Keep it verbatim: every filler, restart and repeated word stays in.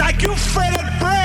Like you fretted bread.